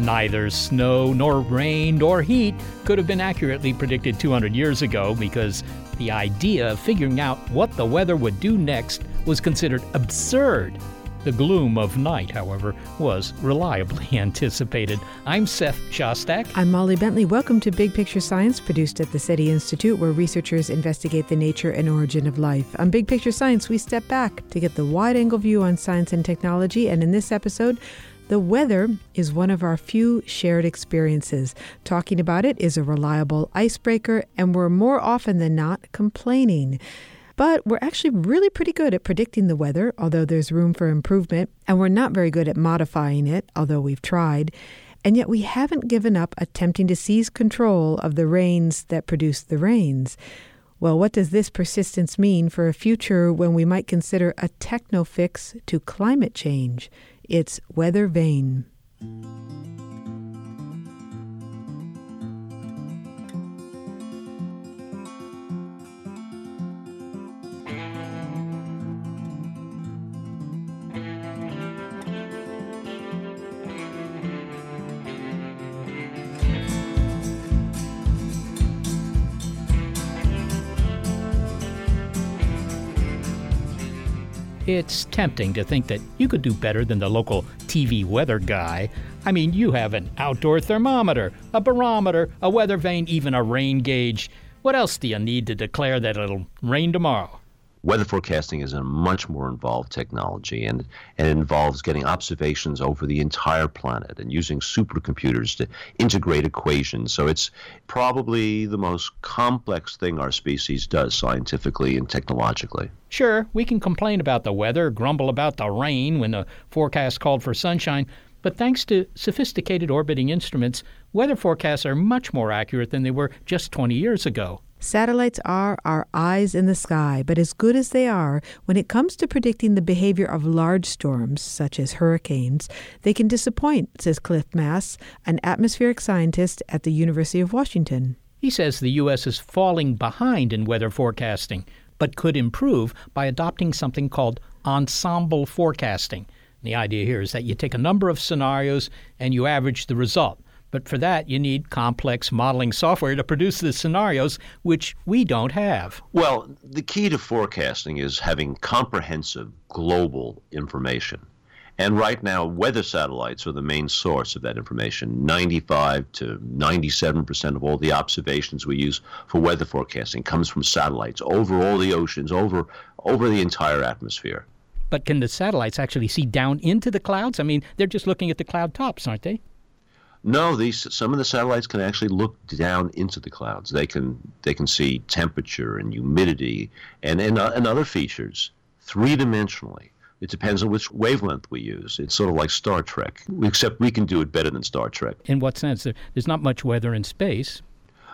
Neither snow nor rain nor heat could have been accurately predicted 200 years ago because the idea of figuring out what the weather would do next was considered absurd. The gloom of night, however, was reliably anticipated. I'm Seth Shostak. I'm Molly Bentley. Welcome to Big Picture Science, produced at the SETI Institute, where researchers investigate the nature and origin of life. On Big Picture Science, we step back to get the wide-angle view on science and technology, and in this episode, the weather is one of our few shared experiences. Talking about it is a reliable icebreaker, and we're more often than not complaining. But we're actually really pretty good at predicting the weather, although there's room for improvement, and we're not very good at modifying it, although we've tried. And yet we haven't given up attempting to seize control of the rains that produce the rains. Well, what does this persistence mean for a future when we might consider a techno-fix to climate change? It's Weather Vane. It's tempting to think that you could do better than the local TV weather guy. I mean, you have an outdoor thermometer, a barometer, a weather vane, even a rain gauge. What else do you need to declare that it'll rain tomorrow? Weather forecasting is a much more involved technology, and it involves getting observations over the entire planet and using supercomputers to integrate equations. So it's probably the most complex thing our species does scientifically and technologically. Sure, we can complain about the weather, grumble about the rain when the forecast called for sunshine, but thanks to sophisticated orbiting instruments, weather forecasts are much more accurate than they were just 20 years ago. Satellites are our eyes in the sky, but as good as they are, when it comes to predicting the behavior of large storms, such as hurricanes, they can disappoint, says Cliff Mass, an atmospheric scientist at the University of Washington. He says the U.S. is falling behind in weather forecasting, but could improve by adopting something called ensemble forecasting. The idea here is that you take a number of scenarios and you average the result. But for that, you need complex modeling software to produce the scenarios, which we don't have. Well, the key to forecasting is having comprehensive global information. And right now, weather satellites are the main source of that information. 95% to 97% of all the observations we use for weather forecasting comes from satellites over all the oceans, over the entire atmosphere. But can the satellites actually see down into the clouds? I mean, they're just looking at the cloud tops, aren't they? No, some of the satellites can actually look down into the clouds. They can see temperature and humidity and other features three-dimensionally. It depends on which wavelength we use. It's sort of like Star Trek, except we can do it better than Star Trek. In what sense? There's not much weather in space.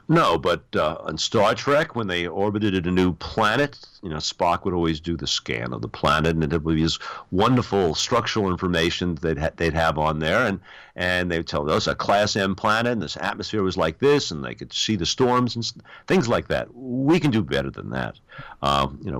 No, but on Star Trek, when they orbited a new planet, Spock would always do the scan of the planet, and it would be this wonderful structural information they'd have on there, and they would tell us a Class M planet, and this atmosphere was like this, and they could see the storms and things like that. We can do better than that.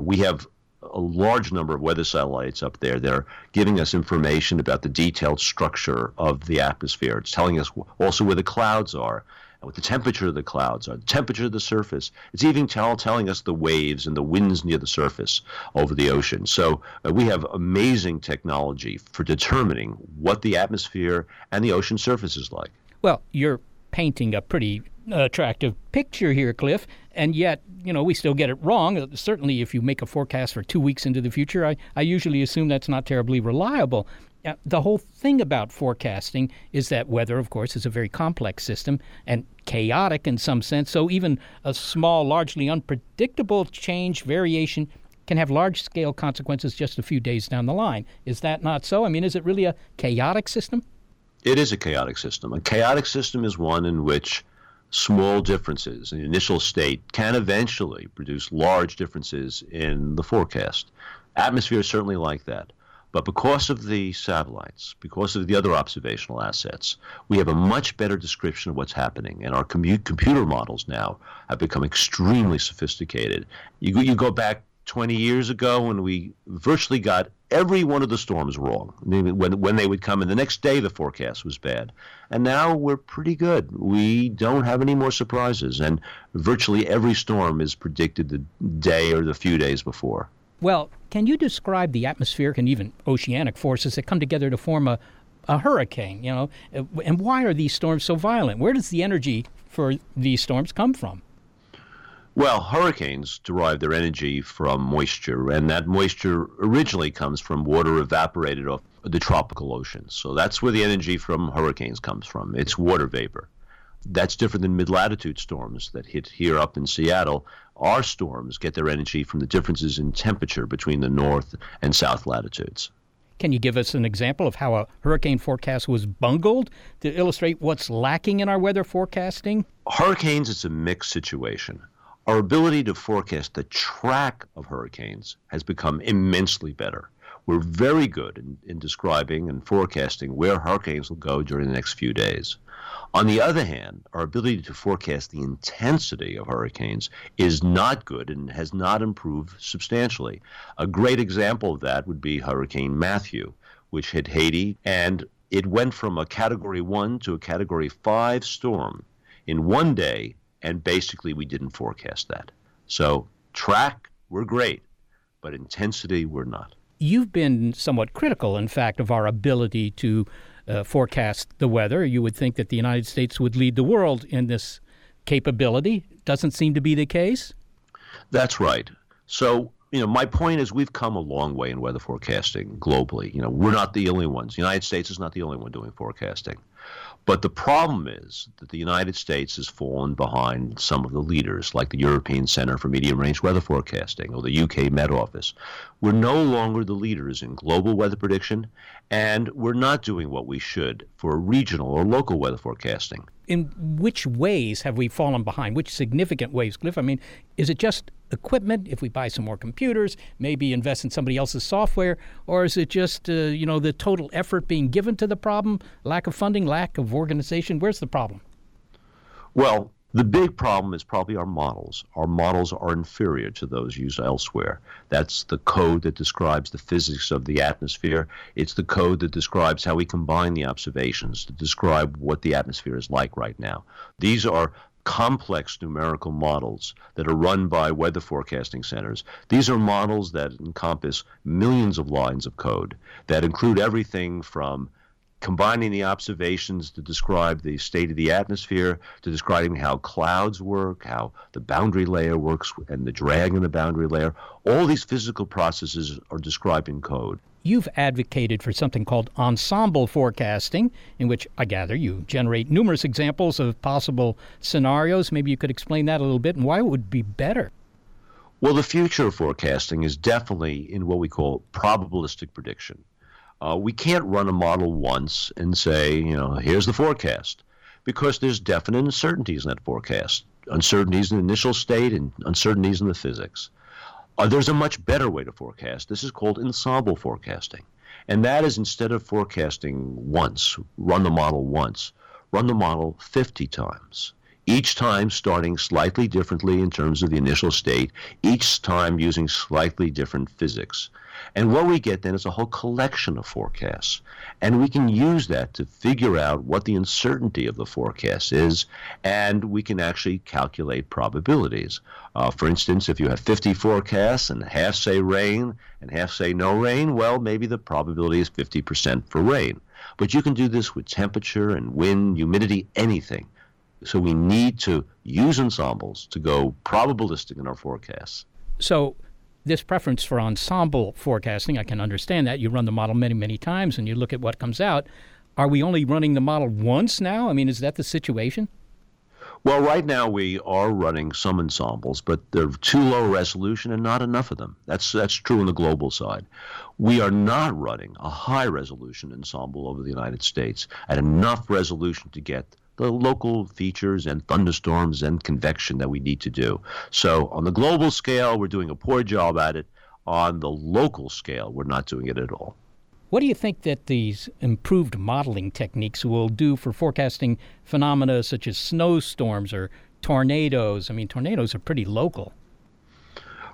We have a large number of weather satellites up there that are giving us information about the detailed structure of the atmosphere. It's telling us also where the clouds are, what the temperature of the clouds are, the temperature of the surface. It's even telling us the waves and the winds near the surface over the ocean. So we have amazing technology for determining what the atmosphere and the ocean surface is like. Well, you're painting a pretty attractive picture here, Cliff, and yet, you know, we still get it wrong. Certainly, if you make a forecast for 2 weeks into the future, I usually assume that's not terribly reliable. The whole thing about forecasting is that weather, of course, is a very complex system and chaotic in some sense. So even a small, largely unpredictable change, variation, can have large-scale consequences just a few days down the line. Is that not so? I mean, is it really a chaotic system? It is a chaotic system. A chaotic system is one in which small differences in the initial state can eventually produce large differences in the forecast. Atmosphere is certainly like that. But because of the satellites, because of the other observational assets, we have a much better description of what's happening. And our computer models now have become extremely sophisticated. You go back 20 years ago when we virtually got every one of the storms wrong. When they would come in the next day, the forecast was bad. And now we're pretty good. We don't have any more surprises. And virtually every storm is predicted the day or the few days before. Well, can you describe the atmospheric and even oceanic forces that come together to form a hurricane, you know? And why are these storms so violent? Where does the energy for these storms come from? Well, hurricanes derive their energy from moisture, and that moisture originally comes from water evaporated off the tropical oceans. So that's where the energy from hurricanes comes from. It's water vapor. That's different than mid-latitude storms that hit here up in Seattle. Our storms get their energy from the differences in temperature between the north and south latitudes. Can you give us an example of how a hurricane forecast was bungled to illustrate what's lacking in our weather forecasting? Hurricanes, it's a mixed situation. Our ability to forecast the track of hurricanes has become immensely better. We're very good in describing and forecasting where hurricanes will go during the next few days. On the other hand, our ability to forecast the intensity of hurricanes is not good and has not improved substantially. A great example of that would be Hurricane Matthew, which hit Haiti, and it went from a Category 1 to a Category 5 storm in one day, and basically we didn't forecast that. So track, we're great, but intensity, we're not. You've been somewhat critical, in fact, of our ability to forecast the weather. You would think that the United States would lead the world in this capability. Doesn't seem to be the case. That's right. So, you know, my point is we've come a long way in weather forecasting globally. You know, we're not the only ones. The United States is not the only one doing forecasting. But the problem is that the United States has fallen behind some of the leaders, like the European Center for Medium-Range Weather Forecasting or the UK Met Office. We're no longer the leaders in global weather prediction, and we're not doing what we should for regional or local weather forecasting. In which ways have we fallen behind? Which significant ways, Cliff? I mean, is it just equipment, if we buy some more computers, maybe invest in somebody else's software, or is it just, you know, the total effort being given to the problem, lack of funding, lack of organization? Where's the problem? Well, the big problem is probably our models. Our models are inferior to those used elsewhere. That's the code that describes the physics of the atmosphere. It's the code that describes how we combine the observations to describe what the atmosphere is like right now. These are complex numerical models that are run by weather forecasting centers. These are models that encompass millions of lines of code that include everything from combining the observations to describe the state of the atmosphere, to describing how clouds work, how the boundary layer works, and the drag in the boundary layer. All these physical processes are described in code. You've advocated for something called ensemble forecasting, in which, I gather, you generate numerous examples of possible scenarios. Maybe you could explain that a little bit and why it would be better. Well, the future of forecasting is definitely in what we call probabilistic prediction. We can't run a model once and say, you know, here's the forecast, because there's definite uncertainties in that forecast, uncertainties in the initial state and uncertainties in the physics. There's a much better way to forecast. This is called ensemble forecasting, and that is instead of forecasting once, run the model 50 times. each time starting slightly differently in terms of the initial state, each time using slightly different physics. And what we get then is a whole collection of forecasts. And we can use that to figure out what the uncertainty of the forecast is, and we can actually calculate probabilities. For instance, if you have 50 forecasts and half say rain and half say no rain, well, maybe the probability is 50% for rain. But you can do this with temperature and wind, humidity, anything. So we need to use ensembles to go probabilistic in our forecasts. So this preference for ensemble forecasting, I can understand that. You run the model many, many times, and you look at what comes out. Are we only running the model once now? I mean, is that the situation? Well, right now we are running some ensembles, but they're too low resolution and not enough of them. That's true on the global side. We are not running a high-resolution ensemble over the United States at enough resolution to get the local features and thunderstorms and convection that we need to do. So on the global scale, we're doing a poor job at it. On the local scale, we're not doing it at all. What do you think that these improved modeling techniques will do for forecasting phenomena such as snowstorms or tornadoes? I mean, tornadoes are pretty local.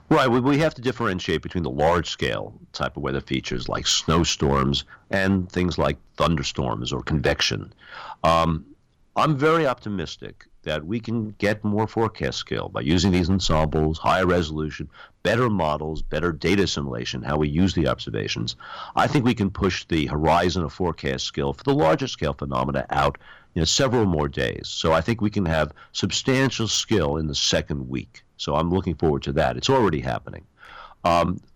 Right. We have to differentiate between the large-scale type of weather features like snowstorms and things like thunderstorms or convection. I'm very optimistic that we can get more forecast scale by using these ensembles, higher resolution, better models, better data assimilation, how we use the observations. I think we can push the horizon of forecast scale for the larger scale phenomena out, several more days. So I think we can have substantial skill in the second week. So I'm looking forward to that. It's already happening.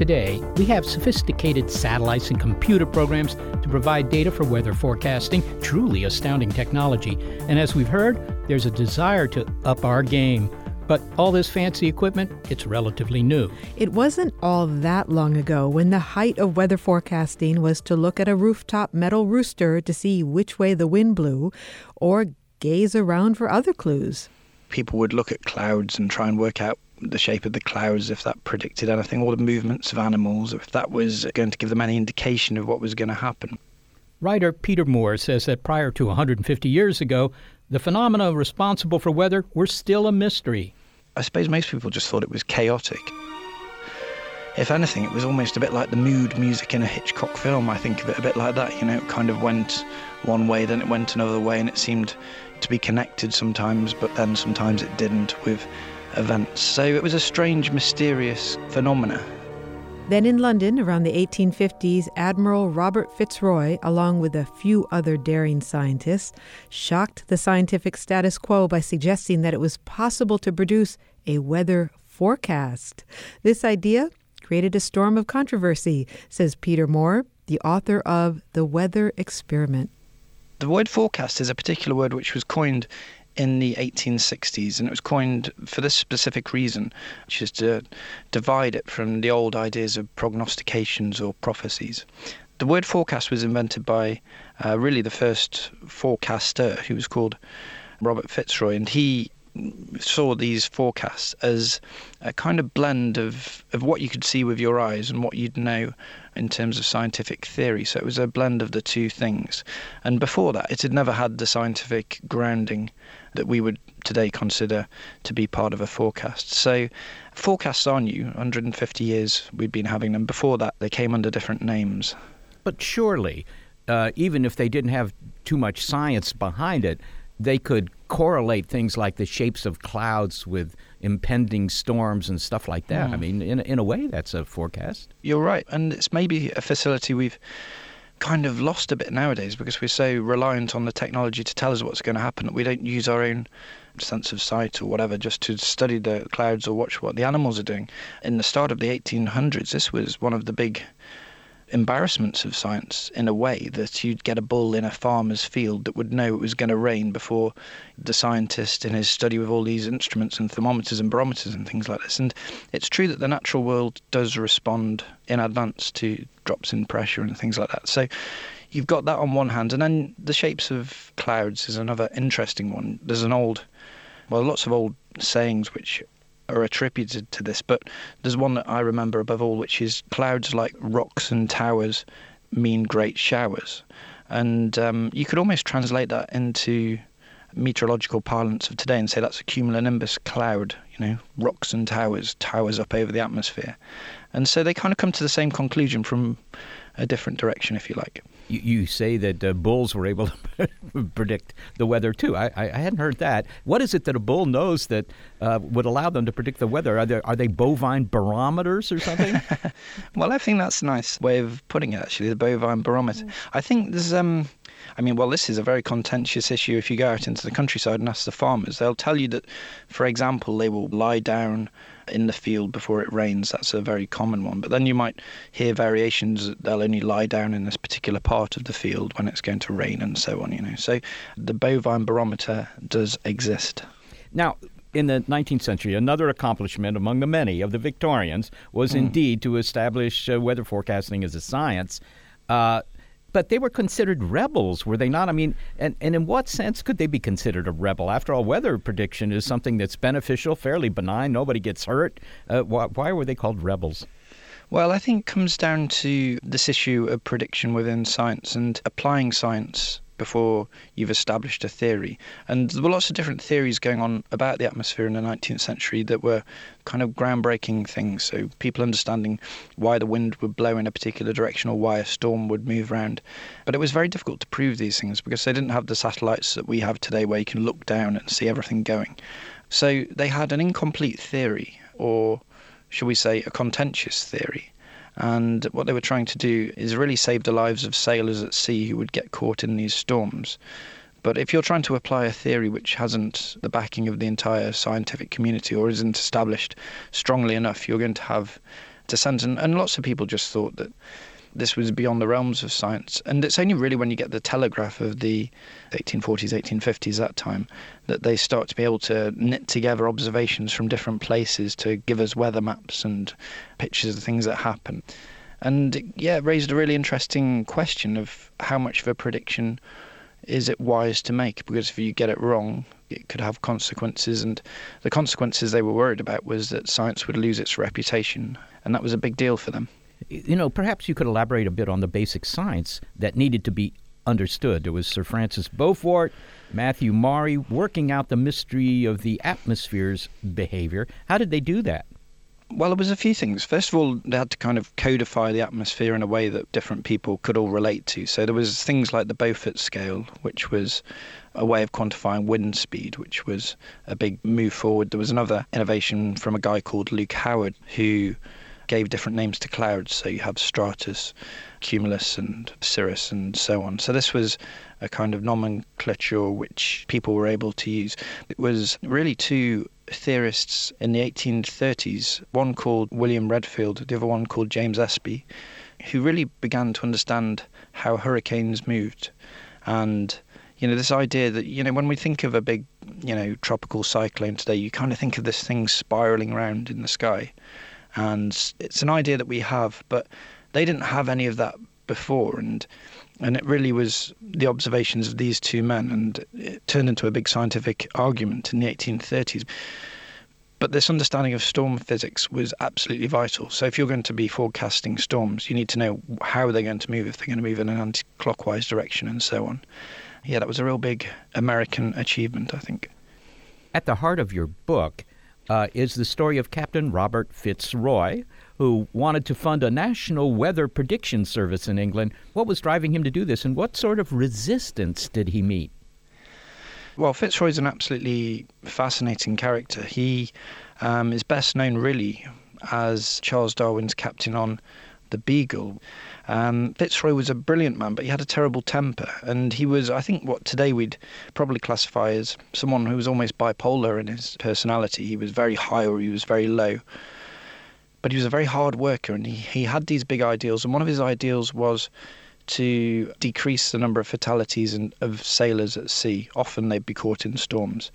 Today, we have sophisticated satellites and computer programs to provide data for weather forecasting, truly astounding technology. And as we've heard, there's a desire to up our game. But all this fancy equipment, it's relatively new. It wasn't all that long ago when the height of weather forecasting was to look at a rooftop metal rooster to see which way the wind blew, or gaze around for other clues. People would look at clouds and try and work out the shape of the clouds, if that predicted anything, or the movements of animals, if that was going to give them any indication of what was going to happen. Writer Peter Moore says that prior to 150 years ago, the phenomena responsible for weather were still a mystery. I suppose most people just thought it was chaotic. If anything, it was almost a bit like the mood music in a Hitchcock film. I think of it a bit like that, you know, it kind of went one way, then it went another way, and it seemed to be connected sometimes, but then sometimes it didn't with events. So it was a strange, mysterious phenomena. Then in London, around the 1850s, Admiral Robert FitzRoy, along with a few other daring scientists, shocked the scientific status quo by suggesting that it was possible to produce a weather forecast. This idea created a storm of controversy, says Peter Moore, the author of The Weather Experiment. The word forecast is a particular word which was coined in the 1860s, and it was coined for this specific reason, which is to divide it from the old ideas of prognostications or prophecies. The word forecast was invented by really the first forecaster, who was called Robert FitzRoy, and he saw these forecasts as a kind of blend of what you could see with your eyes and what you'd know in terms of scientific theory. So it was a blend of the two things. And before that, it had never had the scientific grounding that we would today consider to be part of a forecast. So forecasts are new. 150 years we've been having them. Before that, they came under different names. But surely, even if they didn't have too much science behind it, they could correlate things like the shapes of clouds with impending storms and stuff like that. Yeah. I mean, in a way, that's a forecast. You're right. And it's maybe a facility we've kind of lost a bit nowadays because we're so reliant on the technology to tell us what's going to happen that we don't use our own sense of sight or whatever just to study the clouds or watch what the animals are doing. In the start of the 1800s, this was one of the big embarrassments of science, in a way, that you'd get a bull in a farmer's field that would know it was going to rain before the scientist in his study with all these instruments and thermometers and barometers and things like this. And it's true that the natural world does respond in advance to drops in pressure and things like that. So you've got that on one hand, and then the shapes of clouds is another interesting one. There's an old, well, lots of old sayings which are attributed to this, but there's one that I remember above all, which is clouds like rocks and towers mean great showers. And you could almost translate that into meteorological parlance of today and say that's a cumulonimbus cloud, you know, rocks and towers, towers up over the atmosphere. And so they kind of come to the same conclusion from a different direction, if you like. You say that bulls were able to predict the weather, too. I hadn't heard that. What is it that a bull knows that would allow them to predict the weather? Are they bovine barometers or something? Well, I think that's a nice way of putting it, actually, the bovine barometer. I think there's this is a very contentious issue. If you go out into the countryside and ask the farmers, they'll tell you that, for example, they will lie down in the field before it rains. That's a very common one. But then you might hear variations that they'll only lie down in this particular part of the field when it's going to rain and so on, you know. So the bovine barometer does exist. Now, in the 19th century, another accomplishment among the many of the Victorians was indeed to establish weather forecasting as a science. But they were considered rebels, were they not? I mean, and in what sense could they be considered a rebel? After all, weather prediction is something that's beneficial, fairly benign, nobody gets hurt. Why were they called rebels? Well, I think it comes down to this issue of prediction within science and applying science before you've established a theory. And there were lots of different theories going on about the atmosphere in the 19th century that were kind of groundbreaking things. So people understanding why the wind would blow in a particular direction or why a storm would move around. But it was very difficult to prove these things because they didn't have the satellites that we have today where you can look down and see everything going. So they had an incomplete theory, or shall we say a contentious theory. And what they were trying to do is really save the lives of sailors at sea who would get caught in these storms. But if you're trying to apply a theory which hasn't the backing of the entire scientific community or isn't established strongly enough, you're going to have descent. And lots of people just thought that this was beyond the realms of science. And it's only really when you get the telegraph of the 1840s, 1850s, that time, that they start to be able to knit together observations from different places to give us weather maps and pictures of things that happen. And yeah, it raised a really interesting question of how much of a prediction is it wise to make? Because if you get it wrong, it could have consequences. And the consequences they were worried about was that science would lose its reputation. And that was a big deal for them. You know, perhaps you could elaborate a bit on the basic science that needed to be understood. There was Sir Francis Beaufort, Matthew Maury, working out the mystery of the atmosphere's behavior. How did they do that? Well, it was a few things. First of all, they had to kind of codify the atmosphere in a way that different people could all relate to. So there was things like the Beaufort scale, which was a way of quantifying wind speed, which was a big move forward. There was another innovation from a guy called Luke Howard, who gave different names to clouds. So you have stratus, cumulus, and cirrus, and so on. So this was a kind of nomenclature which people were able to use. It was really two theorists in the 1830s, one called William Redfield, the other one called James Espy, who really began to understand how hurricanes moved. And, you know, this idea that, you know, when we think of a big, you know, tropical cyclone today, you kind of think of this thing spiraling around in the sky. And it's an idea that we have, but they didn't have any of that before. And it really was the observations of these two men, and it turned into a big scientific argument in the 1830s. But this understanding of storm physics was absolutely vital. So if you're going to be forecasting storms, you need to know how they're going to move, if they're going to move in an anti-clockwise direction and so on. Yeah, that was a real big American achievement, I think. At the heart of your book is the story of Captain Robert FitzRoy, who wanted to fund a national weather prediction service in England. What was driving him to do this, and what sort of resistance did he meet? Well, FitzRoy's an absolutely fascinating character. He is best known, really, as Charles Darwin's captain on the Beagle. FitzRoy was a brilliant man, but he had a terrible temper. And he was, I think, what today we'd probably classify as someone who was almost bipolar in his personality. He was very high or he was very low. But he was a very hard worker, and he had these big ideals. And one of his ideals was to decrease the number of fatalities of sailors at sea. Often they'd be caught in storms.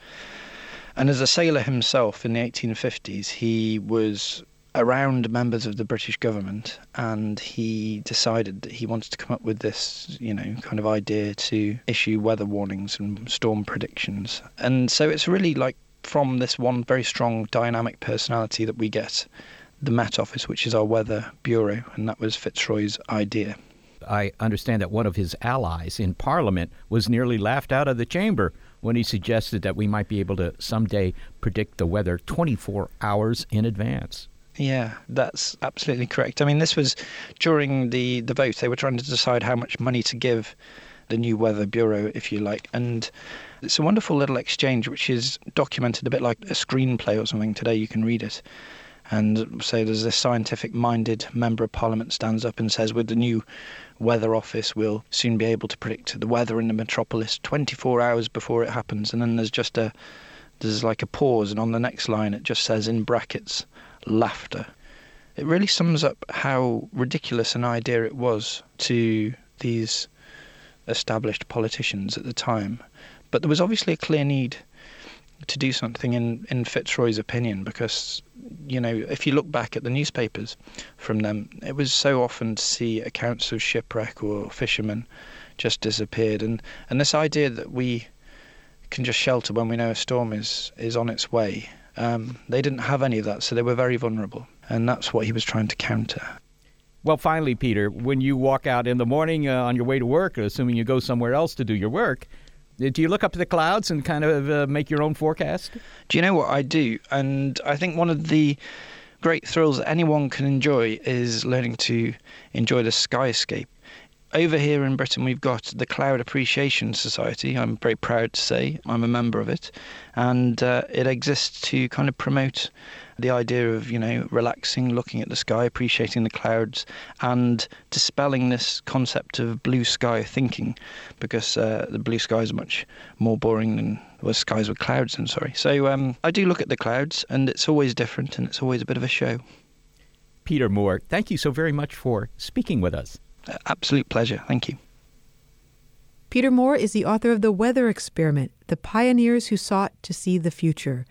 And as a sailor himself in the 1850s, he was around members of the British government, and he decided that he wanted to come up with this, you know, kind of idea to issue weather warnings and storm predictions. And so it's really like from this one very strong dynamic personality that we get the Met Office, which is our weather bureau, and that was FitzRoy's idea. I understand that one of his allies in Parliament was nearly laughed out of the chamber when he suggested that we might be able to someday predict the weather 24 hours in advance. Yeah, that's absolutely correct. I mean, this was during the vote. They were trying to decide how much money to give the new Weather Bureau, if you like. And it's a wonderful little exchange, which is documented a bit like a screenplay or something. Today you can read it. And so there's this scientific-minded member of Parliament stands up and says, with the new Weather Office, we'll soon be able to predict the weather in the metropolis 24 hours before it happens. And then there's like a pause, and on the next line it just says in brackets, laughter. It really sums up how ridiculous an idea it was to these established politicians at the time. But there was obviously a clear need to do something in FitzRoy's opinion, because, you know, if you look back at the newspapers from them, it was so often to see accounts of shipwreck or fishermen just disappeared. And this idea that we can just shelter when we know a storm is on its way, they didn't have any of that, so they were very vulnerable, and that's what he was trying to counter. Well, finally, Peter, when you walk out in the morning on your way to work, assuming you go somewhere else to do your work, do you look up to the clouds and kind of make your own forecast? Do you know what I do? And I think one of the great thrills that anyone can enjoy is learning to enjoy the skyscape. Over here in Britain, we've got the Cloud Appreciation Society. I'm very proud to say I'm a member of it. And it exists to kind of promote the idea of, you know, relaxing, looking at the sky, appreciating the clouds, and dispelling this concept of blue sky thinking, because the blue sky is much more boring than the skies with clouds in. So I do look at the clouds, and it's always different, and it's always a bit of a show. Peter Moore. Thank you so very much for speaking with us. Absolute pleasure. Thank you. Peter Moore is the author of The Weather Experiment, The Pioneers Who Sought to See the Future.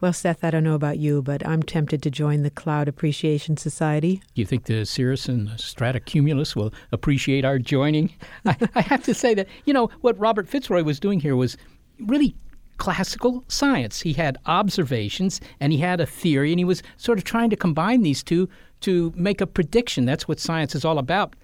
Well, Seth, I don't know about you, but I'm tempted to join the Cloud Appreciation Society. You think the cirrus and the stratocumulus will appreciate our joining? I have to say that, you know, what Robert FitzRoy was doing here was really classical science. He had observations and he had a theory, and he was sort of trying to combine these two to make a prediction. That's what science is all about.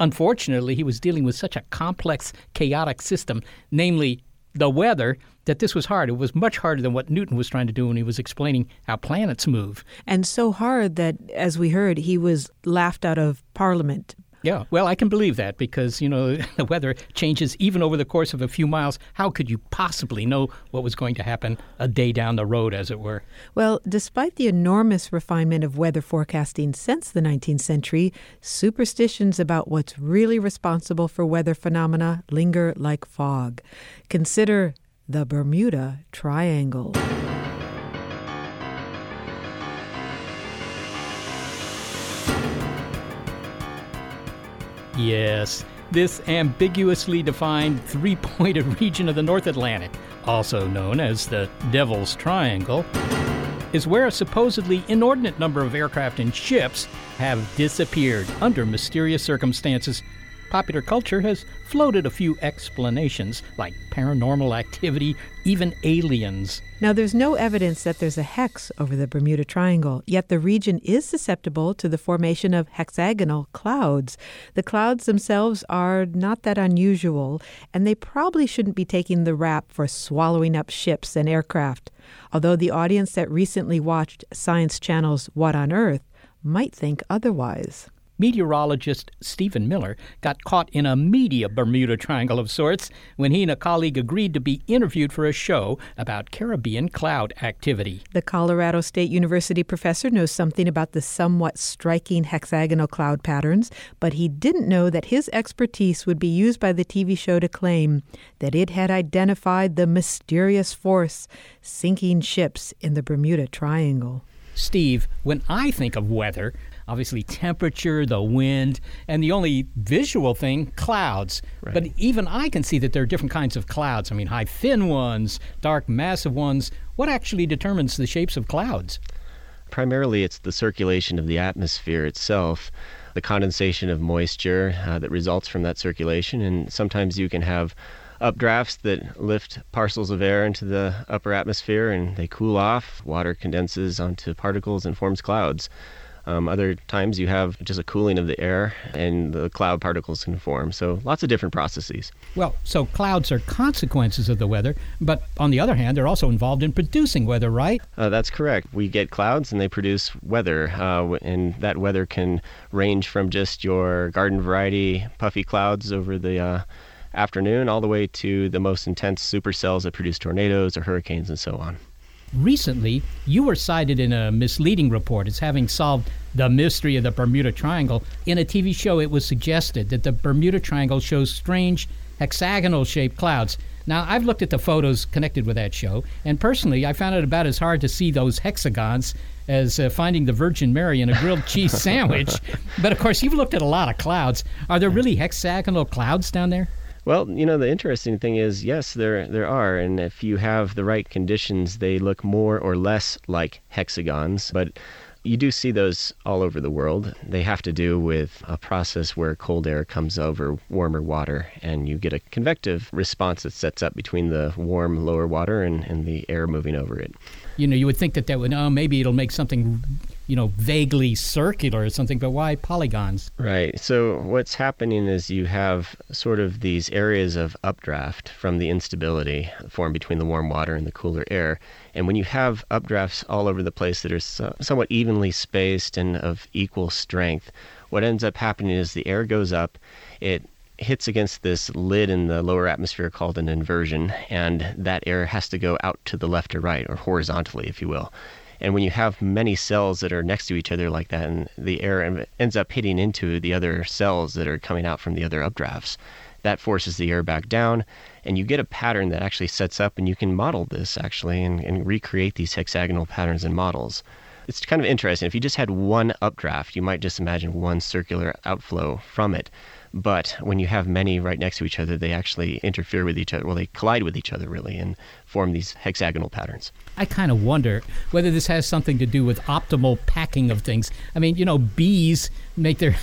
Unfortunately, he was dealing with such a complex, chaotic system, namely the weather, that this was hard. It was much harder than what Newton was trying to do when he was explaining how planets move. And so hard that, as we heard, he was laughed out of Parliament. Yeah, well, I can believe that because, you know, the weather changes even over the course of a few miles. How could you possibly know what was going to happen a day down the road, as it were? Well, despite the enormous refinement of weather forecasting since the 19th century, superstitions about what's really responsible for weather phenomena linger like fog. Consider the Bermuda Triangle. Yes, this ambiguously defined three-pointed region of the North Atlantic, also known as the Devil's Triangle, is where a supposedly inordinate number of aircraft and ships have disappeared under mysterious circumstances. Popular culture has floated a few explanations, like paranormal activity, even aliens. Now, there's no evidence that there's a hex over the Bermuda Triangle, yet the region is susceptible to the formation of hexagonal clouds. The clouds themselves are not that unusual, and they probably shouldn't be taking the rap for swallowing up ships and aircraft. Although the audience that recently watched Science Channel's What on Earth might think otherwise. Meteorologist Steven Miller got caught in a media Bermuda Triangle of sorts when he and a colleague agreed to be interviewed for a show about Caribbean cloud activity. The Colorado State University professor knows something about the somewhat striking hexagonal cloud patterns, but he didn't know that his expertise would be used by the TV show to claim that it had identified the mysterious force sinking ships in the Bermuda Triangle. Steve, when I think of weather, obviously temperature, the wind, and the only visual thing, clouds. Right. But even I can see that there are different kinds of clouds. I mean, high thin ones, dark massive ones. What actually determines the shapes of clouds? Primarily, it's the circulation of the atmosphere itself, the condensation of moisture that results from that circulation. And sometimes you can have updrafts that lift parcels of air into the upper atmosphere and they cool off. Water condenses onto particles and forms clouds. Other times you have just a cooling of the air and the cloud particles can form. So lots of different processes. Well, so clouds are consequences of the weather, but on the other hand, they're also involved in producing weather, right? That's correct. We get clouds and they produce weather. And that weather can range from just your garden variety puffy clouds over the afternoon all the way to the most intense supercells that produce tornadoes or hurricanes and so on. Recently, you were cited in a misleading report as having solved the mystery of the Bermuda Triangle. In a TV show, it was suggested that the Bermuda Triangle shows strange hexagonal-shaped clouds. Now, I've looked at the photos connected with that show, and personally, I found it about as hard to see those hexagons as finding the Virgin Mary in a grilled cheese sandwich. But, of course, you've looked at a lot of clouds. Are there really hexagonal clouds down there? Well, you know, the interesting thing is, yes, there are. And if you have the right conditions, they look more or less like hexagons. But you do see those all over the world. They have to do with a process where cold air comes over warmer water, and you get a convective response that sets up between the warm lower water and the air moving over it. You know, you would think that would, maybe it'll make something, you know, vaguely circular or something, but why polygons? Right. So what's happening is you have sort of these areas of updraft from the instability formed between the warm water and the cooler air. And when you have updrafts all over the place that are somewhat evenly spaced and of equal strength, what ends up happening is the air goes up, it hits against this lid in the lower atmosphere called an inversion, and that air has to go out to the left or right, or horizontally, if you will. And when you have many cells that are next to each other like that, and the air ends up hitting into the other cells that are coming out from the other updrafts, that forces the air back down, and you get a pattern that actually sets up, and you can model this, actually, and recreate these hexagonal patterns in models. It's kind of interesting. If you just had one updraft, you might just imagine one circular outflow from it. But when you have many right next to each other, they actually interfere with each other. Well, they collide with each other, really, and form these hexagonal patterns. I kind of wonder whether this has something to do with optimal packing of things. I mean, you know, bees make their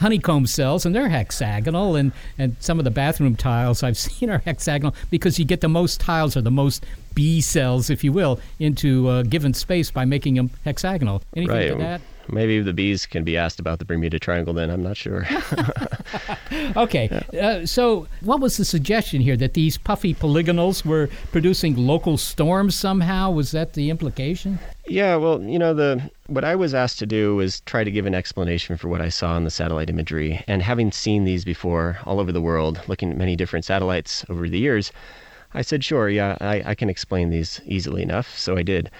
honeycomb cells, and they're hexagonal, and some of the bathroom tiles I've seen are hexagonal because you get the most tiles or the most bee cells, if you will, into a given space by making them hexagonal. Anything right. to that? Maybe the bees can be asked about the Bermuda Triangle then. I'm not sure. Okay. So what was the suggestion here? That these puffy polygonals were producing local storms somehow? Was that the implication? Yeah, well, you know, what I was asked to do was try to give an explanation for what I saw in the satellite imagery. And having seen these before all over the world, looking at many different satellites over the years, I said, sure, yeah, I can explain these easily enough. So I did.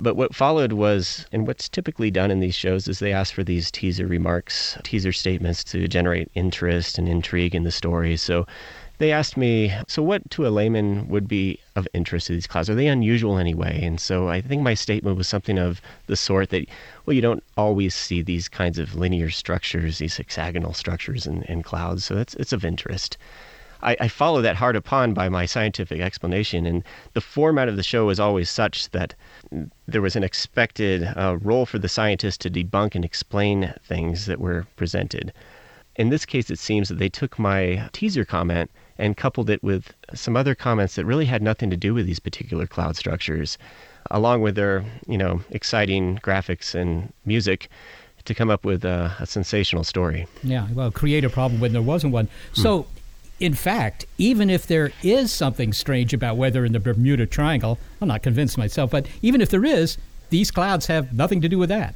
But what followed was, and what's typically done in these shows is they ask for these teaser remarks, teaser statements to generate interest and intrigue in the story. So they asked me, so what to a layman would be of interest to these clouds? Are they unusual anyway? And so I think my statement was something of the sort that, well, you don't always see these kinds of linear structures, these hexagonal structures in clouds. So it's of interest. I follow that hard upon by my scientific explanation, and the format of the show was always such that there was an expected role for the scientist to debunk and explain things that were presented. In this case, it seems that they took my teaser comment and coupled it with some other comments that really had nothing to do with these particular cloud structures, along with their, you know, exciting graphics and music, to come up with a sensational story. Yeah, well, create a problem when there wasn't one. So. In fact, even if there is something strange about weather in the Bermuda Triangle, I'm not convinced myself, but even if there is, these clouds have nothing to do with that.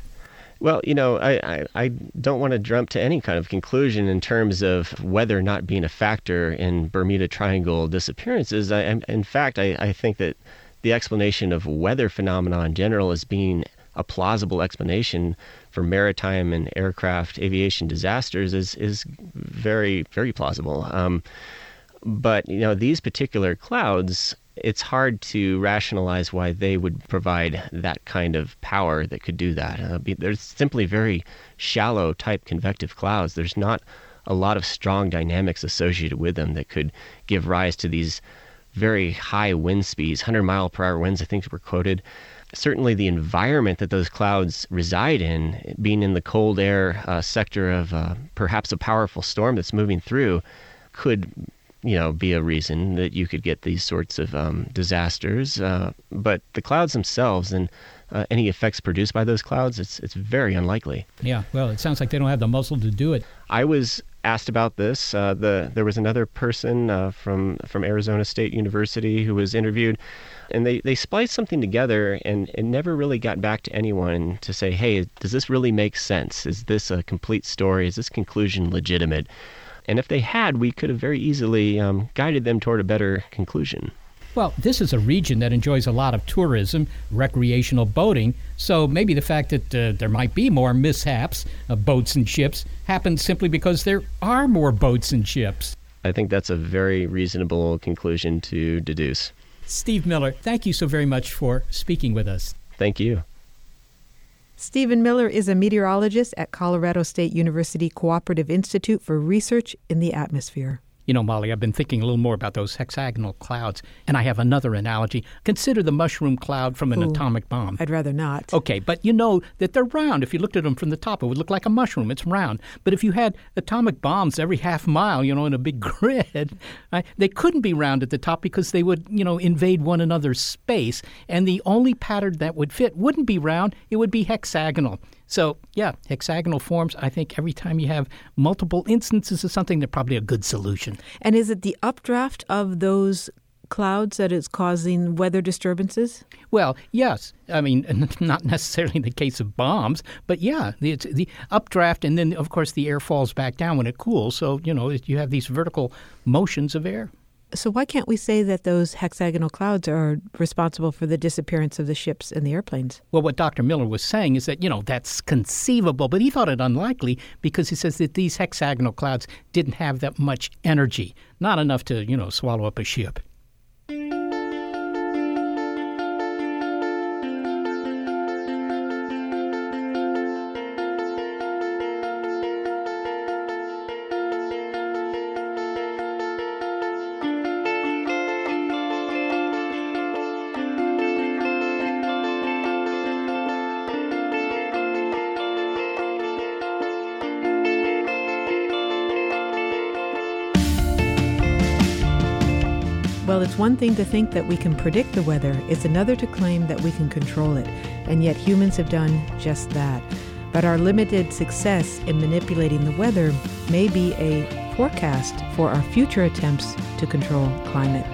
Well, you know, I don't want to jump to any kind of conclusion in terms of weather not being a factor in Bermuda Triangle disappearances. In fact, I think that the explanation of weather phenomena in general as being a plausible explanation for maritime and aircraft aviation disasters is very, very plausible. But, you know, these particular clouds, it's hard to rationalize why they would provide that kind of power that could do that. They're simply very shallow type convective clouds. There's not a lot of strong dynamics associated with them that could give rise to these very high wind speeds, 100-mile-per-hour winds, I think were quoted. Certainly the environment that those clouds reside in, being in the cold air sector of perhaps a powerful storm that's moving through, could, you know, be a reason that you could get these sorts of disasters. But the clouds themselves and any effects produced by those clouds, it's very unlikely. Yeah, well, it sounds like they don't have the muscle to do it. I was asked about this. There was another person from Arizona State University who was interviewed, and they spliced something together, and it never really got back to anyone to say, hey, does this really make sense? Is this a complete story? Is this conclusion legitimate? And if they had, we could have very easily guided them toward a better conclusion. Well, this is a region that enjoys a lot of tourism, recreational boating, so maybe the fact that there might be more mishaps of boats and ships happens simply because there are more boats and ships. I think that's a very reasonable conclusion to deduce. Steve Miller, thank you so very much for speaking with us. Thank you. Steven Miller is a meteorologist at Colorado State University Cooperative Institute for Research in the Atmosphere. You know, Molly, I've been thinking a little more about those hexagonal clouds, and I have another analogy. Consider the mushroom cloud from an atomic bomb. I'd rather not. Okay, but you know that they're round. If you looked at them from the top, it would look like a mushroom. It's round. But if you had atomic bombs every half mile, you know, in a big grid, right, they couldn't be round at the top because they would, you know, invade one another's space. And the only pattern that would fit wouldn't be round. It would be hexagonal. So, yeah, hexagonal forms, I think every time you have multiple instances of something, they're probably a good solution. And is it the updraft of those clouds that is causing weather disturbances? Well, yes. I mean, not necessarily in the case of bombs, but yeah, it's the updraft, and then, of course, the air falls back down when it cools. So, you know, you have these vertical motions of air. So why can't we say that those hexagonal clouds are responsible for the disappearance of the ships and the airplanes? Well, what Dr. Miller was saying is that, you know, that's conceivable, but he thought it unlikely because he says that these hexagonal clouds didn't have that much energy, not enough to, you know, swallow up a ship. Well, it's one thing to think that we can predict the weather. It's another to claim that we can control it. And yet humans have done just that. But our limited success in manipulating the weather may be a forecast for our future attempts to control climate.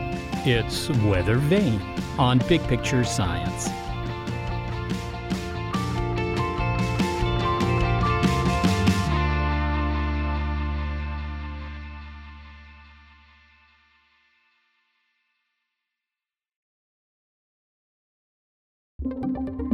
It's Weather Vane on Big Picture Science.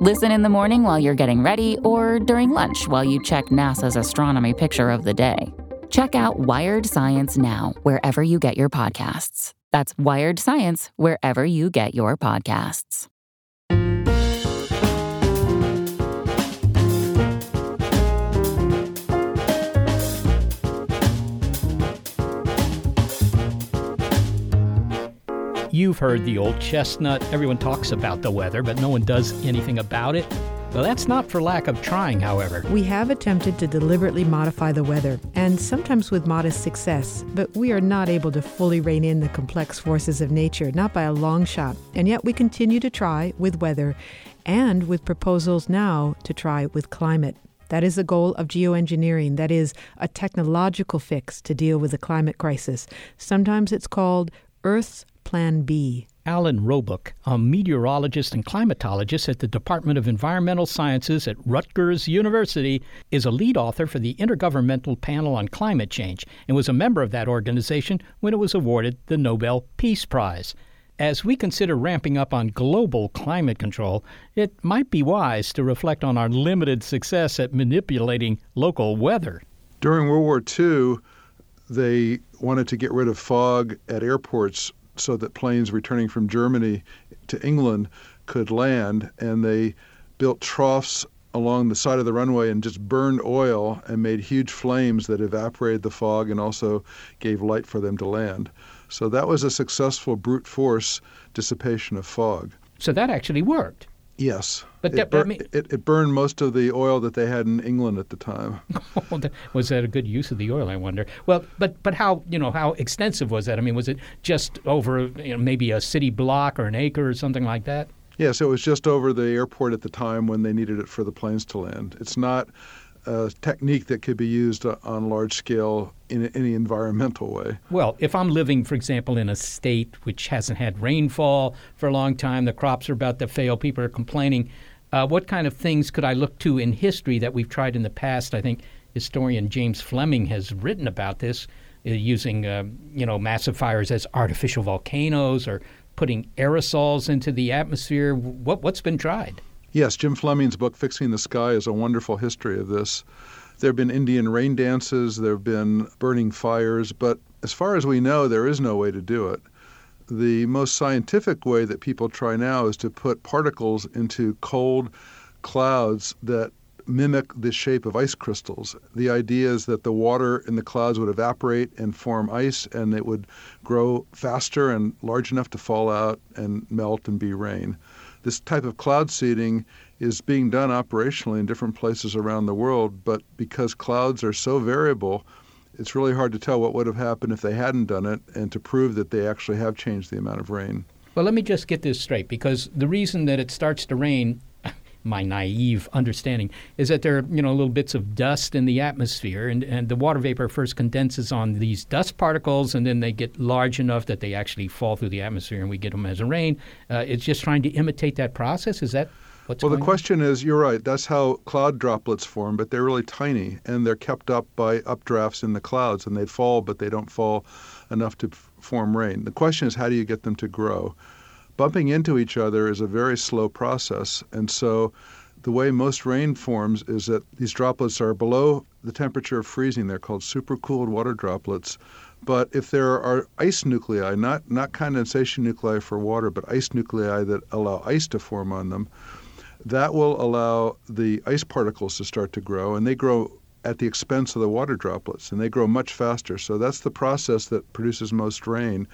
Listen in the morning while you're getting ready or during lunch while you check NASA's astronomy picture of the day. Check out Wired Science now, wherever you get your podcasts. That's Wired Science, wherever you get your podcasts. You've heard the old chestnut. Everyone talks about the weather, but no one does anything about it. Well, that's not for lack of trying, however. We have attempted to deliberately modify the weather, and sometimes with modest success, but we are not able to fully rein in the complex forces of nature, not by a long shot. And yet we continue to try with weather and with proposals now to try with climate. That is the goal of geoengineering. That is a technological fix to deal with the climate crisis. Sometimes it's called Earth's Plan B. Alan Robock, a meteorologist and climatologist at the Department of Environmental Sciences at Rutgers University, is a lead author for the Intergovernmental Panel on Climate Change and was a member of that organization when it was awarded the Nobel Peace Prize. As we consider ramping up on global climate control, it might be wise to reflect on our limited success at manipulating local weather. During World War II, they wanted to get rid of fog at airports so that planes returning from Germany to England could land, and they built troughs along the side of the runway and just burned oil and made huge flames that evaporated the fog and also gave light for them to land. So that was a successful brute force dissipation of fog. So that actually worked. Yes. But it burned most of the oil that they had in England at the time. Was that a good use of the oil, I wonder? Well, but how extensive was that? I mean, was it just over maybe a city block or an acre or something like that? Yes, it was just over the airport at the time when they needed it for the planes to land. It's not a technique that could be used on large scale in any environmental way. Well, if I'm living, for example, in a state which hasn't had rainfall for a long time, the crops are about to fail, people are complaining, what kind of things could I look to in history that we've tried in the past? I think historian James Fleming has written about this, using massive fires as artificial volcanoes or putting aerosols into the atmosphere. What's been tried? Yes, Jim Fleming's book, Fixing the Sky, is a wonderful history of this. There have been Indian rain dances, there have been burning fires, but as far as we know, there is no way to do it. The most scientific way that people try now is to put particles into cold clouds that mimic the shape of ice crystals. The idea is that the water in the clouds would evaporate and form ice, and it would grow faster and large enough to fall out and melt and be rain. This type of cloud seeding is being done operationally in different places around the world, but because clouds are so variable, it's really hard to tell what would have happened if they hadn't done it and to prove that they actually have changed the amount of rain. Well, let me just get this straight, because the reason that it starts to rain, my naive understanding, is that there are little bits of dust in the atmosphere, and the water vapor first condenses on these dust particles, and then they get large enough that they actually fall through the atmosphere, and we get them as a rain. It's just trying to imitate that process? Is that what's going on? Well, the question is, you're right, that's how cloud droplets form, but they're really tiny, and they're kept up by updrafts in the clouds, and they fall, but they don't fall enough to form rain. The question is, how do you get them to grow? Bumping into each other is a very slow process, and so the way most rain forms is that these droplets are below the temperature of freezing. They're called supercooled water droplets. But if there are ice nuclei, not condensation nuclei for water, but ice nuclei that allow ice to form on them, that will allow the ice particles to start to grow, and they grow at the expense of the water droplets, and they grow much faster. So that's the process that produces most rain.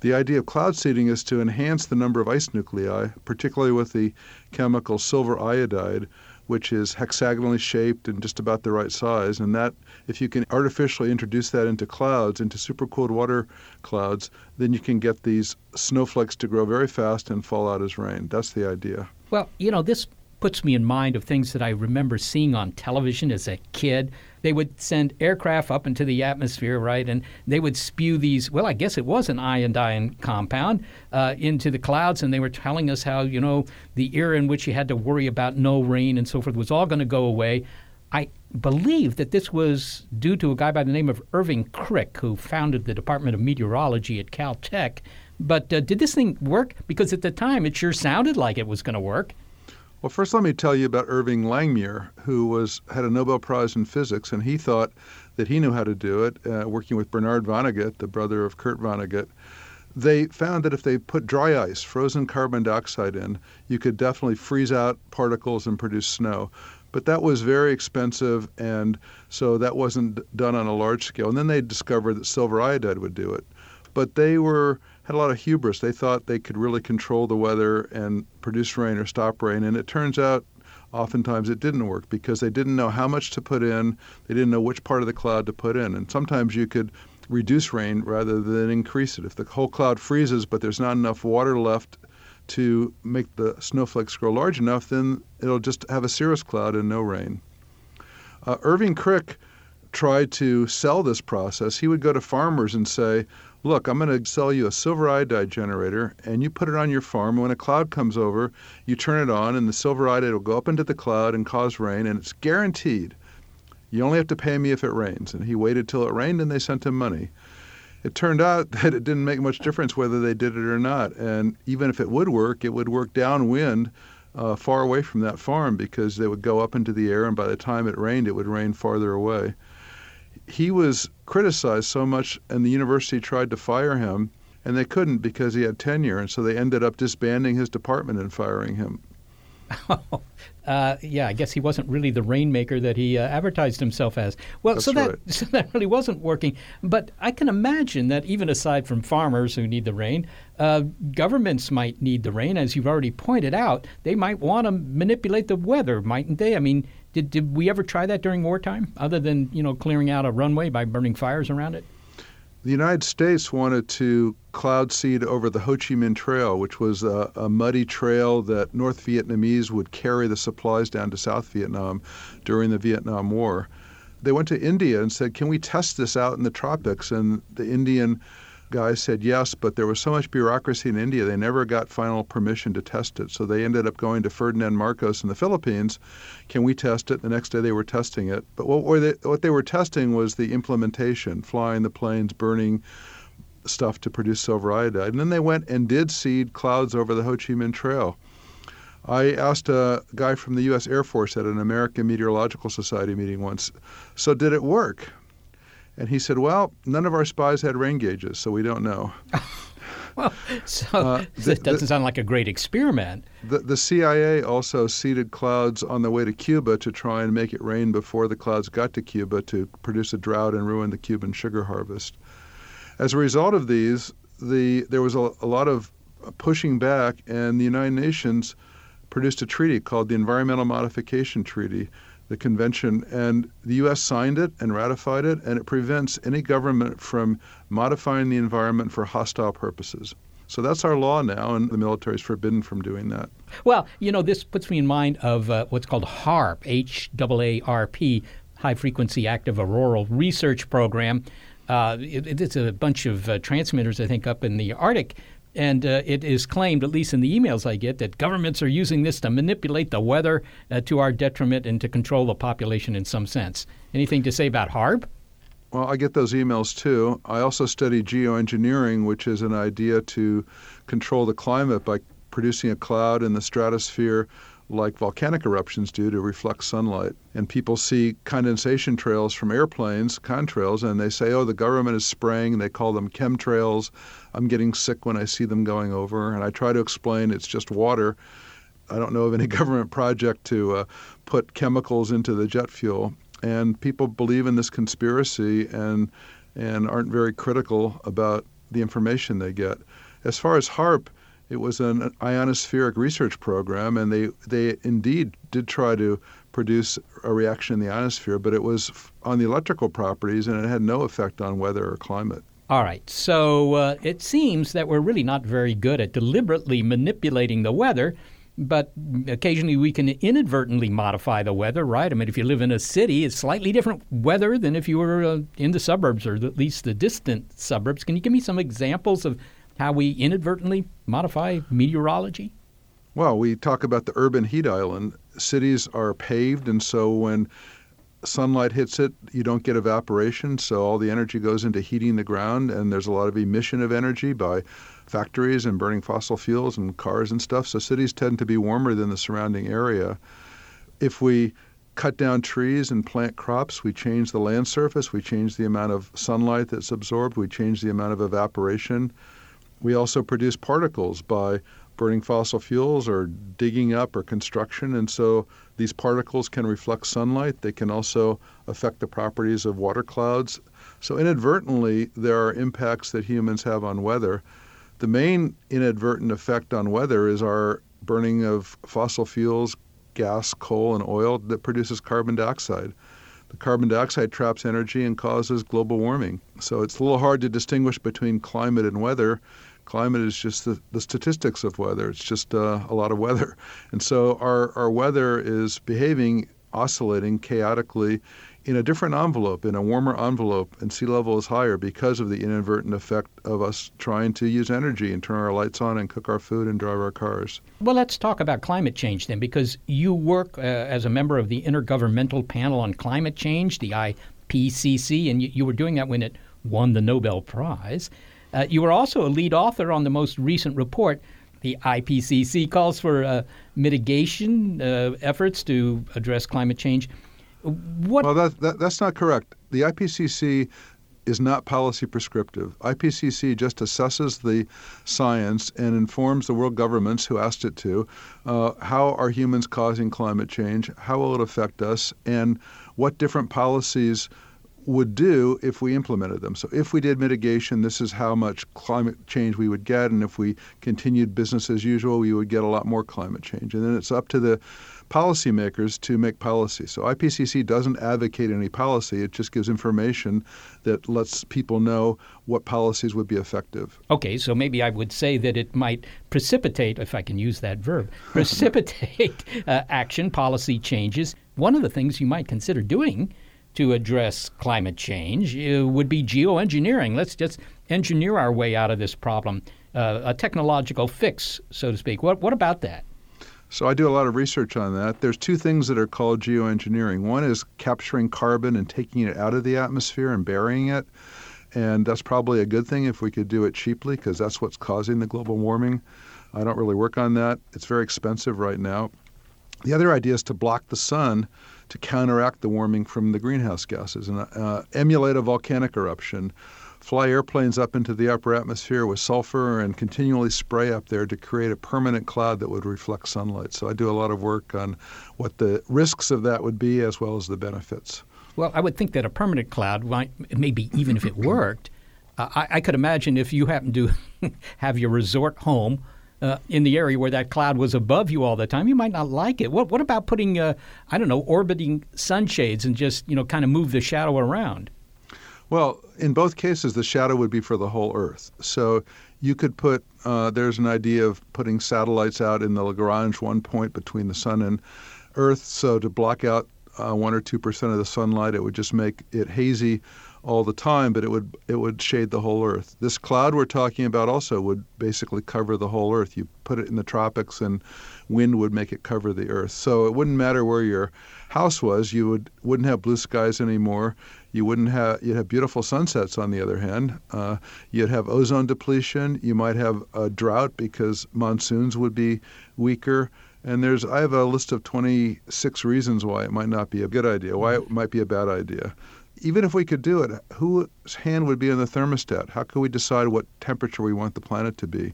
The idea of cloud seeding is to enhance the number of ice nuclei, particularly with the chemical silver iodide, which is hexagonally shaped and just about the right size. And that, if you can artificially introduce that into clouds, into supercooled water clouds, then you can get these snowflakes to grow very fast and fall out as rain. That's the idea. Well, you know, this puts me in mind of things that I remember seeing on television as a kid. They would send aircraft up into the atmosphere, right? And they would spew these, well, I guess it was an iodine compound, into the clouds. And they were telling us how, you know, the era in which you had to worry about no rain and so forth was all going to go away. I believe that this was due to a guy by the name of Irving Crick, who founded the Department of Meteorology at Caltech. But did this thing work? Because at the time, it sure sounded like it was going to work. Well, first let me tell you about Irving Langmuir, who had a Nobel Prize in physics, and he thought that he knew how to do it, working with Bernard Vonnegut, the brother of Kurt Vonnegut. They found that if they put dry ice, frozen carbon dioxide in, you could definitely freeze out particles and produce snow. But that was very expensive, and so that wasn't done on a large scale. And then they discovered that silver iodide would do it. But they had a lot of hubris. They thought they could really control the weather and produce rain or stop rain. And it turns out oftentimes it didn't work because they didn't know how much to put in. They didn't know which part of the cloud to put in. And sometimes you could reduce rain rather than increase it. If the whole cloud freezes but there's not enough water left to make the snowflakes grow large enough, then it'll just have a cirrus cloud and no rain. Irving Crick tried to sell this process. He would go to farmers and say, look, I'm going to sell you a silver iodide generator, and you put it on your farm. When a cloud comes over, you turn it on, and the silver iodide will go up into the cloud and cause rain, and it's guaranteed. You only have to pay me if it rains. And he waited till it rained, and they sent him money. It turned out that it didn't make much difference whether they did it or not. And even if it would work downwind far away from that farm because they would go up into the air, and by the time it would rain farther away. He was criticized so much, and the university tried to fire him, and they couldn't because he had tenure, and so they ended up disbanding his department and firing him. Yeah, I guess he wasn't really the rainmaker that he advertised himself as. Well, so that really wasn't working. But I can imagine that even aside from farmers who need the rain, governments might need the rain, as you've already pointed out. They might want to manipulate the weather, mightn't they? I mean, did we ever try that during wartime, other than, you know, clearing out a runway by burning fires around it? The United States wanted to cloud seed over the Ho Chi Minh Trail, which was a muddy trail that North Vietnamese would carry the supplies down to South Vietnam during the Vietnam War. They went to India and said, can we test this out in the tropics? And the Indian guy said yes, but there was so much bureaucracy in India, they never got final permission to test it. So they ended up going to Ferdinand Marcos in the Philippines. Can we test it? The next day they were testing it. But what they were testing was the implementation, flying the planes, burning stuff to produce silver iodide. And then they went and did seed clouds over the Ho Chi Minh Trail. I asked a guy from the U.S. Air Force at an American Meteorological Society meeting once, so did it work? And he said, well, none of our spies had rain gauges, so we don't know. Well, so that doesn't sound like a great experiment. The CIA also seeded clouds on the way to Cuba to try and make it rain before the clouds got to Cuba to produce a drought and ruin the Cuban sugar harvest. As a result of these, there was a lot of pushing back, and the United Nations produced a treaty called the Environmental Modification Treaty, the convention, and the U.S. signed it and ratified it, and it prevents any government from modifying the environment for hostile purposes. So that's our law now, and the military is forbidden from doing that. Well, you know, this puts me in mind of what's called HAARP, H-A-A-R-P, High Frequency Active Auroral Research Program. It's a bunch of transmitters, I think, up in the Arctic. And it is claimed, at least in the emails I get, that governments are using this to manipulate the weather to our detriment and to control the population in some sense. Anything to say about HAARP? Well, I get those emails too. I also study geoengineering, which is an idea to control the climate by producing a cloud in the stratosphere like volcanic eruptions do to reflect sunlight. And people see condensation trails from airplanes, contrails, and they say, oh, the government is spraying. They call them chemtrails. I'm getting sick when I see them going over. And I try to explain it's just water. I don't know of any government project to put chemicals into the jet fuel. And people believe in this conspiracy and aren't very critical about the information they get. As far as HAARP, it was an ionospheric research program, and they indeed did try to produce a reaction in the ionosphere, but it was on the electrical properties, and it had no effect on weather or climate. All right. So it seems that we're really not very good at deliberately manipulating the weather, but occasionally we can inadvertently modify the weather, right? I mean, if you live in a city, it's slightly different weather than if you were in the suburbs, or at least the distant suburbs. Can you give me some examples of how we inadvertently modify meteorology? Well, we talk about the urban heat island. Cities are paved, and so when sunlight hits it, you don't get evaporation, so all the energy goes into heating the ground, and there's a lot of emission of energy by factories and burning fossil fuels and cars and stuff, so cities tend to be warmer than the surrounding area. If we cut down trees and plant crops, we change the land surface, we change the amount of sunlight that's absorbed, we change the amount of evaporation. We also produce particles by burning fossil fuels or digging up or construction, and so these particles can reflect sunlight. They can also affect the properties of water clouds. So inadvertently, there are impacts that humans have on weather. The main inadvertent effect on weather is our burning of fossil fuels, gas, coal, and oil that produces carbon dioxide. The carbon dioxide traps energy and causes global warming. So it's a little hard to distinguish between climate and weather. Climate is just the statistics of weather. It's just a lot of weather. And so our weather is behaving, oscillating chaotically in a different envelope, in a warmer envelope, and sea level is higher because of the inadvertent effect of us trying to use energy and turn our lights on and cook our food and drive our cars. Well, let's talk about climate change then, because you work as a member of the Intergovernmental Panel on Climate Change, the IPCC, and you were doing that when it won the Nobel Prize. You were also a lead author on the most recent report. The IPCC calls for mitigation efforts to address climate change. Well, that's not correct. The IPCC is not policy prescriptive. IPCC just assesses the science and informs the world governments who asked it to, how are humans causing climate change, how will it affect us, and what different policies would do if we implemented them. So if we did mitigation, this is how much climate change we would get, and if we continued business as usual, we would get a lot more climate change. And then it's up to the policymakers to make policy. So IPCC doesn't advocate any policy. It just gives information that lets people know what policies would be effective. Okay, so maybe I would say that it might precipitate, if I can use that verb, precipitate action, policy changes. One of the things you might consider doing to address climate change would be geoengineering. Let's just engineer our way out of this problem, a technological fix, so to speak. What about that? So I do a lot of research on that. There's two things that are called geoengineering. One is capturing carbon and taking it out of the atmosphere and burying it. And that's probably a good thing if we could do it cheaply, because that's what's causing the global warming. I don't really work on that. It's very expensive right now. The other idea is to block the sun to counteract the warming from the greenhouse gases and emulate a volcanic eruption. Fly airplanes up into the upper atmosphere with sulfur and continually spray up there to create a permanent cloud that would reflect sunlight. So I do a lot of work on what the risks of that would be as well as the benefits. Well, I would think that a permanent cloud might, maybe even if it worked, I could imagine if you happen to have your resort home in the area where that cloud was above you all the time, you might not like it. What about putting, orbiting sunshades and just, kind of move the shadow around? Well, in both cases, the shadow would be for the whole Earth. So you could put, there's an idea of putting satellites out in the Lagrange 1 point between the sun and Earth. So to block out 1 or 2% of the sunlight, it would just make it hazy all the time, but it would shade the whole Earth. This cloud we're talking about also would basically cover the whole Earth. You put it in the tropics and wind would make it cover the Earth. So it wouldn't matter where your house was. You wouldn't have blue skies anymore. You'd have beautiful sunsets on the other hand. You'd have ozone depletion. You might have a drought because monsoons would be weaker. And I have a list of 26 reasons why it might not be a good idea, why it might be a bad idea. Even if we could do it, whose hand would be on the thermostat? How could we decide what temperature we want the planet to be?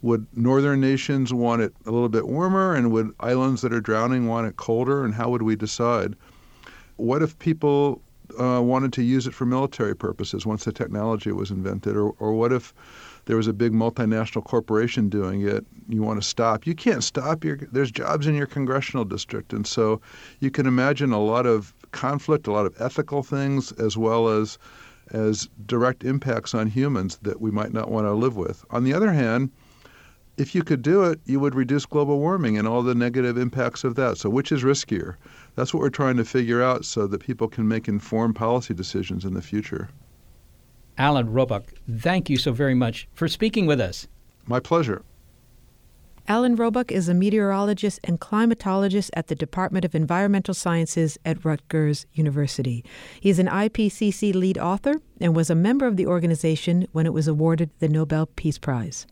Would northern nations want it a little bit warmer, and would islands that are drowning want it colder, and how would we decide? What if people wanted to use it for military purposes once the technology was invented, or what if there was a big multinational corporation doing it? You want to stop. You can't stop. There's jobs in your congressional district, and so you can imagine a lot of conflict, a lot of ethical things, as well as direct impacts on humans that we might not want to live with. On the other hand, if you could do it, you would reduce global warming and all the negative impacts of that. So which is riskier? That's what we're trying to figure out so that people can make informed policy decisions in the future. Alan Robock, thank you so very much for speaking with us. My pleasure. Alan Robock is a meteorologist and climatologist at the Department of Environmental Sciences at Rutgers University. He is an IPCC lead author and was a member of the organization when it was awarded the Nobel Peace Prize.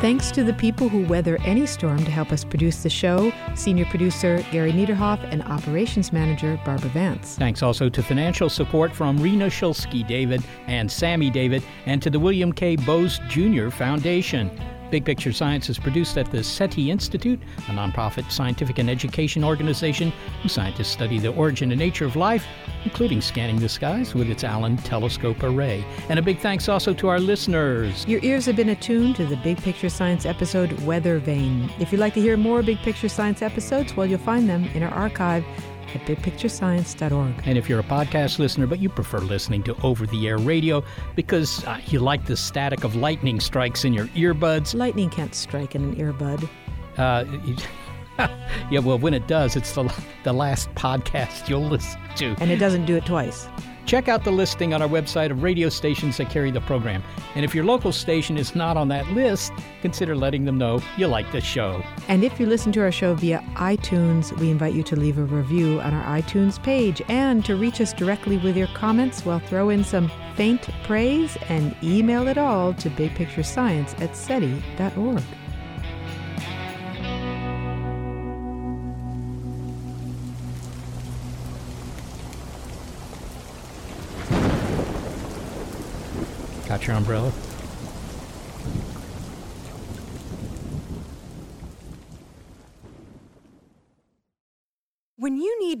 Thanks to the people who weather any storm to help us produce the show, senior producer Gary Niederhoff and operations manager Barbara Vance. Thanks also to financial support from Rena Shulsky David and Sammy David, and to the William K. Bose Jr. Foundation. Big Picture Science is produced at the SETI Institute, a nonprofit scientific and education organization whose scientists study the origin and nature of life, including scanning the skies with its Allen Telescope Array. And a big thanks also to our listeners. Your ears have been attuned to the Big Picture Science episode, Weather Vane. If you'd like to hear more Big Picture Science episodes, well, you'll find them in our archive at bigpicturescience.org. And if you're a podcast listener, but you prefer listening to over-the-air radio because you like the static of lightning strikes in your earbuds. Lightning can't strike in an earbud. Yeah, well, when it does, it's the last podcast you'll listen to. And it doesn't do it twice. Check out the listing on our website of radio stations that carry the program. And if your local station is not on that list, consider letting them know you like the show. And if you listen to our show via iTunes, we invite you to leave a review on our iTunes page. And to reach us directly with your comments, well, throw in some faint praise and email it all to bigpicturescience@seti.org. Got your umbrella? When you need